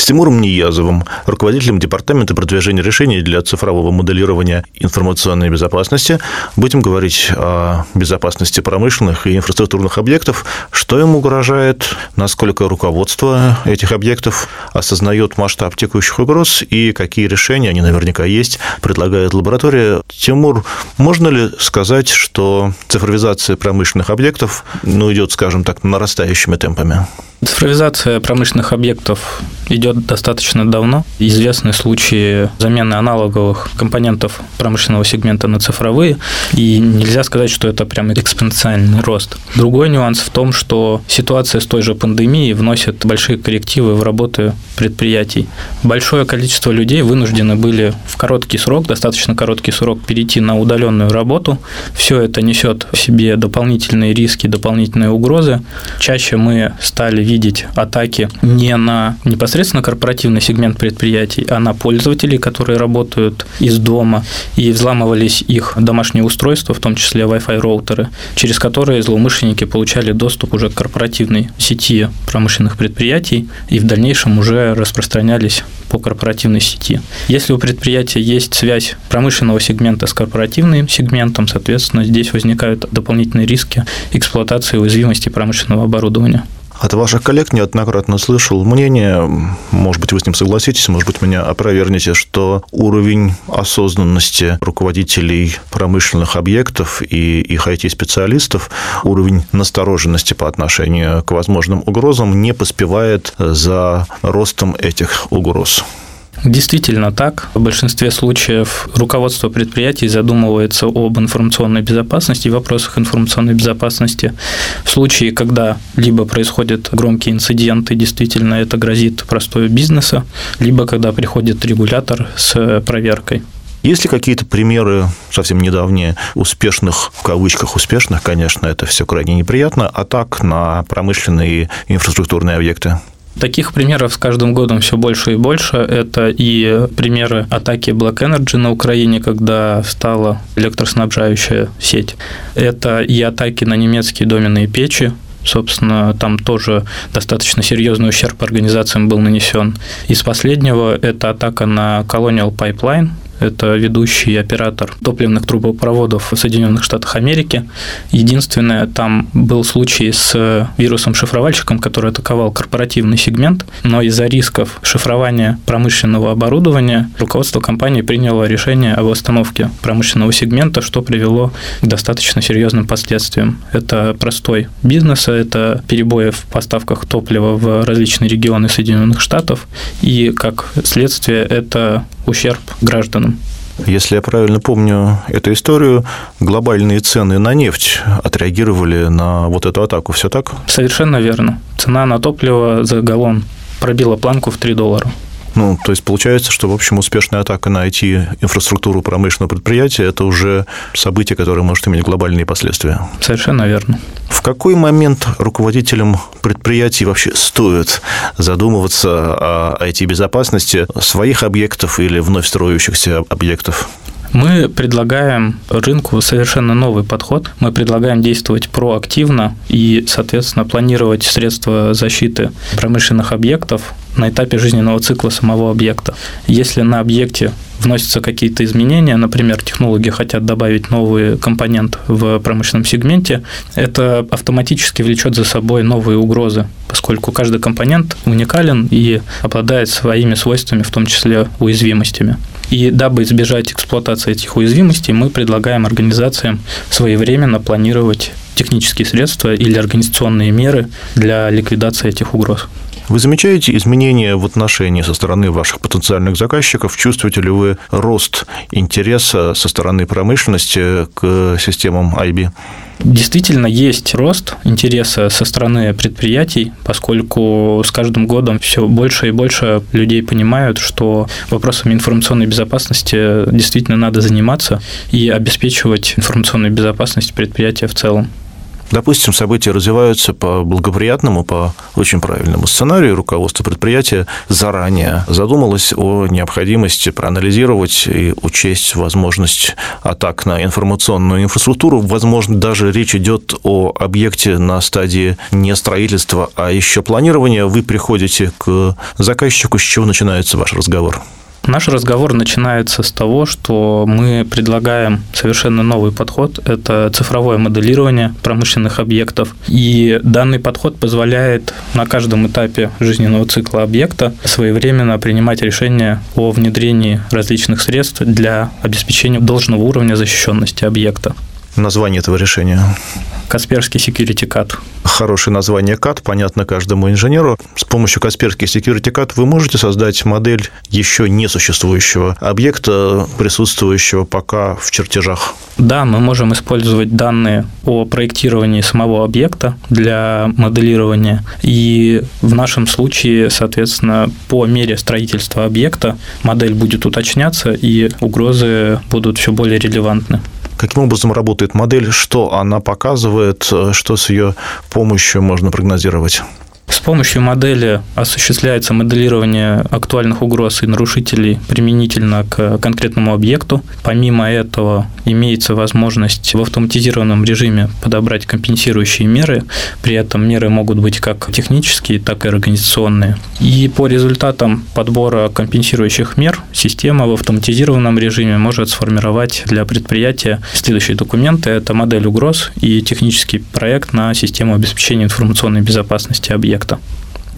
с Тимуром Ниязовым, руководителем Департамента продвижения решений для цифрового моделирования информационной безопасности. Будем говорить о безопасности промышленных и инфраструктурных объектов, что им угрожает, насколько руководство этих объектов осознает масштаб текущих угроз и какие решения, они наверняка есть, предлагает лаборатория. Тимур, можно ли сказать, что цифровизация промышленных объектов идет, скажем так, нарастающими темпами? Цифровизация промышленных объектов идет достаточно давно. Известны случаи замены аналоговых компонентов промышленного сегмента на цифровые, и нельзя сказать, что это прям экспоненциальный рост. Другой нюанс в том, что ситуация с той же пандемией вносит большие коррективы в работу предприятий. Большое количество людей вынуждены были в короткий срок, достаточно короткий срок, перейти на удаленную работу. Все это несет в себе дополнительные риски, дополнительные угрозы. Чаще мы стали видеть атаки не на непосредственно корпоративный сегмент предприятий, а на пользователей, которые работают из дома, и взламывались их домашние устройства, в том числе Wi-Fi роутеры, через которые злоумышленники получали доступ уже к корпоративной сети промышленных предприятий и в дальнейшем уже распространялись по корпоративной сети. Если у предприятия есть связь промышленного сегмента с корпоративным сегментом, соответственно, здесь возникают дополнительные риски эксплуатации и уязвимости промышленного оборудования. От ваших коллег неоднократно слышал мнение, может быть, вы с ним согласитесь, может быть, меня опровергнете, что уровень осознанности руководителей промышленных объектов и их IT-специалистов, уровень настороженности по отношению к возможным угрозам не поспевает за ростом этих угроз. Действительно так. В большинстве случаев руководство предприятий задумывается об информационной безопасности и вопросах информационной безопасности. В случае, когда либо происходят громкие инциденты, действительно это грозит простою бизнесу, либо когда приходит регулятор с проверкой. Есть ли какие-то примеры совсем недавние успешных, в кавычках успешных, конечно, это все крайне неприятно, атак на промышленные и инфраструктурные объекты? Таких примеров с каждым годом все больше и больше. Это и примеры атаки Black Energy на Украине, когда встала электроснабжающая сеть. Это и атаки на немецкие доменные печи. Собственно, там тоже достаточно серьезный ущерб организациям был нанесен. Из последнего – это атака на Colonial Pipeline. Это ведущий оператор топливных трубопроводов в Соединенных Штатах Америки. Единственное, там был случай с вирусом-шифровальщиком, который атаковал корпоративный сегмент, но из-за рисков шифрования промышленного оборудования руководство компании приняло решение об остановке промышленного сегмента, что привело к достаточно серьезным последствиям. Это простой бизнес, это перебои в поставках топлива в различные регионы Соединенных Штатов, и как следствие это ущерб гражданам. Если я правильно помню эту историю, глобальные цены на нефть отреагировали на вот эту атаку, все так? Совершенно верно. Цена на топливо за галлон пробила планку в $3. То есть получается, что, в общем, успешная атака на IT-инфраструктуру промышленного предприятия – это уже событие, которое может иметь глобальные последствия. Совершенно верно. В какой момент руководителям предприятий вообще стоит задумываться о IT-безопасности своих объектов или вновь строящихся объектов? Мы предлагаем рынку совершенно новый подход. Мы предлагаем действовать проактивно и, соответственно, планировать средства защиты промышленных объектов на этапе жизненного цикла самого объекта. Если на объекте вносятся какие-то изменения, например, технологи хотят добавить новый компонент в промышленном сегменте, это автоматически влечет за собой новые угрозы, поскольку каждый компонент уникален и обладает своими свойствами, в том числе уязвимостями. И дабы избежать эксплуатации этих уязвимостей, мы предлагаем организациям своевременно планировать технические средства или организационные меры для ликвидации этих угроз. Вы замечаете изменения в отношении со стороны ваших потенциальных заказчиков? Чувствуете ли вы рост интереса со стороны промышленности к системам IB? Действительно, есть рост интереса со стороны предприятий, поскольку с каждым годом все больше и больше людей понимают, что вопросами информационной безопасности действительно надо заниматься и обеспечивать информационную безопасность предприятия в целом. Допустим, события развиваются по благоприятному, по очень правильному сценарию. Руководство предприятия заранее задумалось о необходимости проанализировать и учесть возможность атак на информационную инфраструктуру. Возможно, даже речь идет о объекте на стадии не строительства, а еще планирования. Вы приходите к заказчику, с чего начинается ваш разговор? Наш разговор начинается с того, что мы предлагаем совершенно новый подход. Это цифровое моделирование промышленных объектов. И данный подход позволяет на каждом этапе жизненного цикла объекта своевременно принимать решения о внедрении различных средств для обеспечения должного уровня защищенности объекта. Название этого решения? Kaspersky Security CAD. Хорошее название CAD, понятно каждому инженеру. С помощью Kaspersky Security CAD вы можете создать модель еще не существующего объекта, присутствующего пока в чертежах. Да, мы можем использовать данные о проектировании самого объекта для моделирования. И в нашем случае, соответственно, по мере строительства объекта модель будет уточняться, и угрозы будут все более релевантны. Каким образом работает модель, что она показывает, что с ее помощью можно прогнозировать? С помощью модели осуществляется моделирование актуальных угроз и нарушителей применительно к конкретному объекту. Помимо этого, имеется возможность в автоматизированном режиме подобрать компенсирующие меры. При этом меры могут быть как технические, так и организационные. И по результатам подбора компенсирующих мер система в автоматизированном режиме может сформировать для предприятия следующие документы. Это модель угроз и технический проект на систему обеспечения информационной безопасности объекта.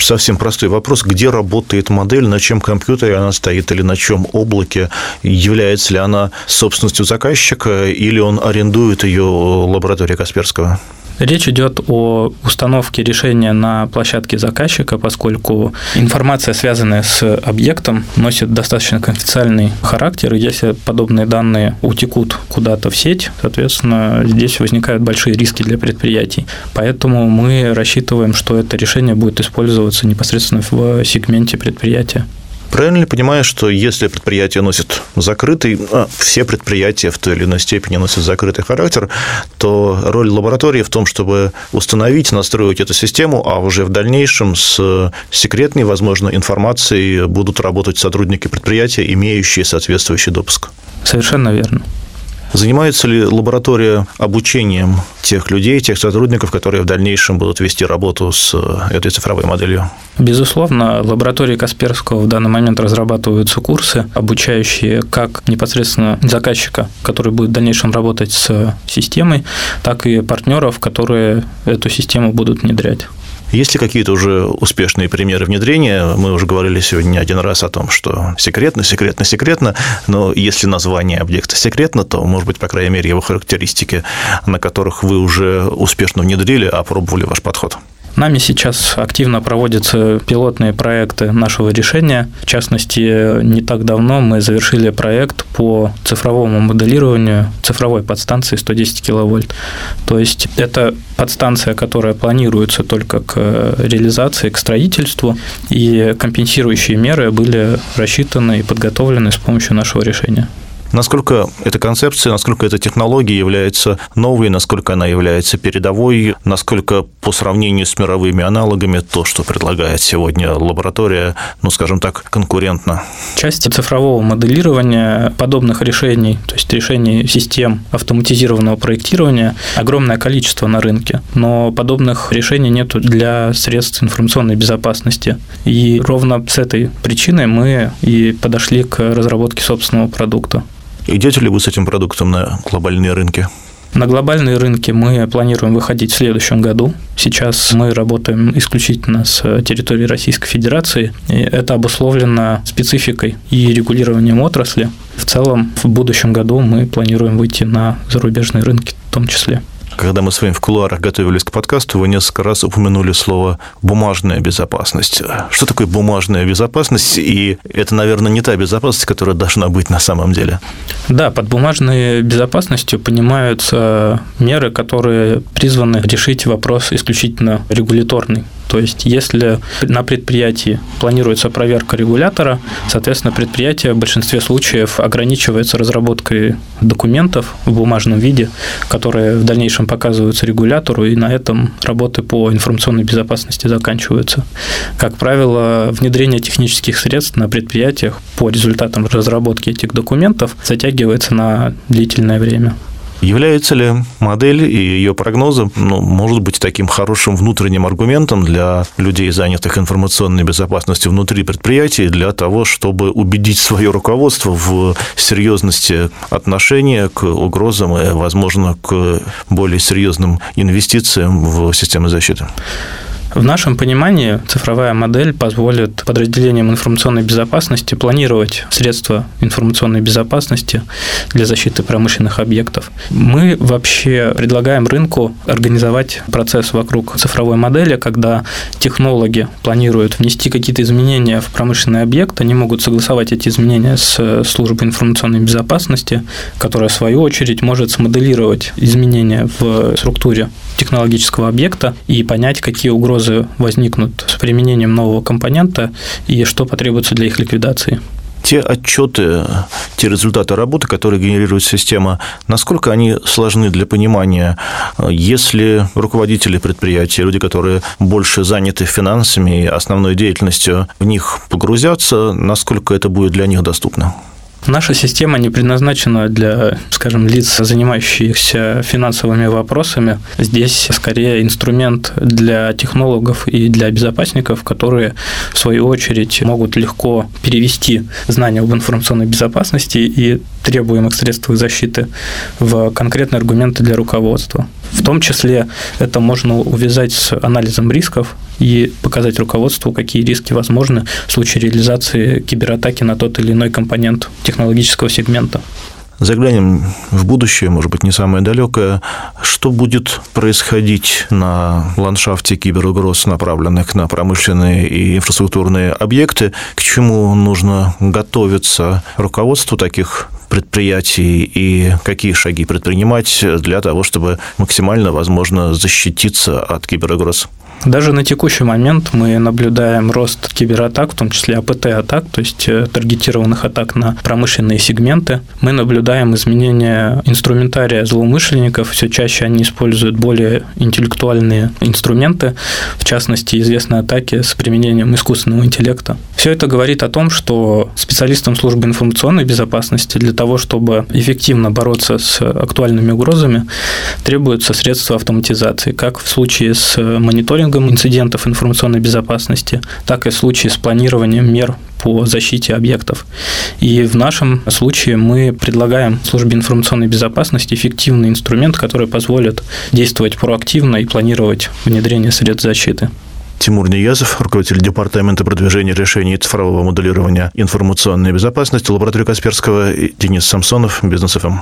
Совсем простой вопрос. Где работает модель, на чем компьютере она стоит или на чем облаке? Является ли она собственностью заказчика или он арендует ее у лаборатории Касперского? Речь идет о установке решения на площадке заказчика, поскольку информация, связанная с объектом, носит достаточно конфиденциальный характер. Если подобные данные утекут куда-то в сеть, соответственно, здесь возникают большие риски для предприятий. Поэтому мы рассчитываем, что это решение будет использоваться непосредственно в сегменте предприятия. Правильно ли понимаю, что если предприятие носит закрытый, все предприятия в той или иной степени носят закрытый характер, то роль лаборатории в том, чтобы установить, настроить эту систему, а уже в дальнейшем с секретной, возможно, информацией будут работать сотрудники предприятия, имеющие соответствующий допуск? Совершенно верно. Занимается ли лаборатория обучением тех людей, тех сотрудников, которые в дальнейшем будут вести работу с этой цифровой моделью? Безусловно, в лаборатории Касперского в данный момент разрабатываются курсы, обучающие как непосредственно заказчика, который будет в дальнейшем работать с системой, так и партнеров, которые эту систему будут внедрять. Есть ли какие-то уже успешные примеры внедрения? Мы уже говорили сегодня не один раз о том, что секретно, секретно, секретно, но если название объекта секретно, то, может быть, по крайней мере, его характеристики, на которых вы уже успешно внедрили, опробовали ваш подход. Нами сейчас активно проводятся пилотные проекты нашего решения. В частности, не так давно мы завершили проект по цифровому моделированию цифровой подстанции 110 киловольт. То есть, это подстанция, которая планируется только к реализации, к строительству, и компенсирующие меры были рассчитаны и подготовлены с помощью нашего решения. Насколько эта концепция, насколько эта технология является новой, насколько она является передовой, насколько по сравнению с мировыми аналогами то, что предлагает сегодня лаборатория, ну, скажем так, конкурентно? Часть цифрового моделирования подобных решений, то есть решений систем автоматизированного проектирования, огромное количество на рынке, но подобных решений нет для средств информационной безопасности. И ровно с этой причиной мы и подошли к разработке собственного продукта. Идете ли вы с этим продуктом на глобальные рынки? На глобальные рынки мы планируем выходить в следующем году. Сейчас мы работаем исключительно с территории Российской Федерации, и это обусловлено спецификой и регулированием отрасли. В целом, в будущем году мы планируем выйти на зарубежные рынки в том числе. Когда мы с вами в кулуарах готовились к подкасту, вы несколько раз упомянули слово «бумажная безопасность». Что такое бумажная безопасность? И это, наверное, не та безопасность, которая должна быть на самом деле. Да, под бумажной безопасностью понимаются меры, которые призваны решить вопрос исключительно регуляторный. То есть, если на предприятии планируется проверка регулятора, соответственно, предприятие в большинстве случаев ограничивается разработкой документов в бумажном виде, которые в дальнейшем показываются регулятору, и на этом работы по информационной безопасности заканчиваются. Как правило, внедрение технических средств на предприятиях по результатам разработки этих документов затягивается на длительное время. Является ли модель и ее прогнозы, может быть, таким хорошим внутренним аргументом для людей, занятых информационной безопасностью внутри предприятий, для того, чтобы убедить свое руководство в серьезности отношения к угрозам и, возможно, к более серьезным инвестициям в системы защиты? В нашем понимании цифровая модель позволит подразделениям информационной безопасности планировать средства информационной безопасности для защиты промышленных объектов. Мы вообще предлагаем рынку организовать процесс вокруг цифровой модели, когда технологи планируют внести какие-то изменения в промышленный объект, они могут согласовать эти изменения с службой информационной безопасности, которая, в свою очередь, может смоделировать изменения в структуре технологического объекта и понять, какие угрозы возникнут с применением нового компонента и что потребуется для их ликвидации. Те отчеты, те результаты работы, которые генерирует система, насколько они сложны для понимания, если руководители предприятия, люди, которые больше заняты финансами и основной деятельностью, в них погрузятся, насколько это будет для них доступно? Наша система не предназначена для, лиц, занимающихся финансовыми вопросами. Здесь, скорее, инструмент для технологов и для безопасников, которые, в свою очередь, могут легко перевести знания об информационной безопасности и требуемых средствах защиты в конкретные аргументы для руководства. В том числе это можно увязать с анализом рисков и показать руководству, какие риски возможны в случае реализации кибератаки на тот или иной компонент технологического сегмента. Заглянем в будущее, может быть, не самое далекое. Что будет происходить на ландшафте киберугроз, направленных на промышленные и инфраструктурные объекты? К чему нужно готовиться руководству таких предприятий и какие шаги предпринимать для того, чтобы максимально, возможно, защититься от киберугроз? Даже на текущий момент мы наблюдаем рост кибератак, в том числе АПТ-атак, то есть таргетированных атак на промышленные сегменты. Мы наблюдаем изменения инструментария злоумышленников. Все чаще они используют более интеллектуальные инструменты, в частности, известные атаки с применением искусственного интеллекта. Все это говорит о том, что специалистам службы информационной безопасности для того, чтобы эффективно бороться с актуальными угрозами, требуются средства автоматизации, как в случае с мониторингом инцидентов информационной безопасности, так и в случае с планированием мер по защите объектов. И в нашем случае мы предлагаем службе информационной безопасности эффективный инструмент, который позволит действовать проактивно и планировать внедрение средств защиты. Тимур Ниязов, руководитель Департамента продвижения решений цифрового моделирования информационной безопасности, лаборатории Касперского, и Денис Самсонов, Бизнес.ФМ.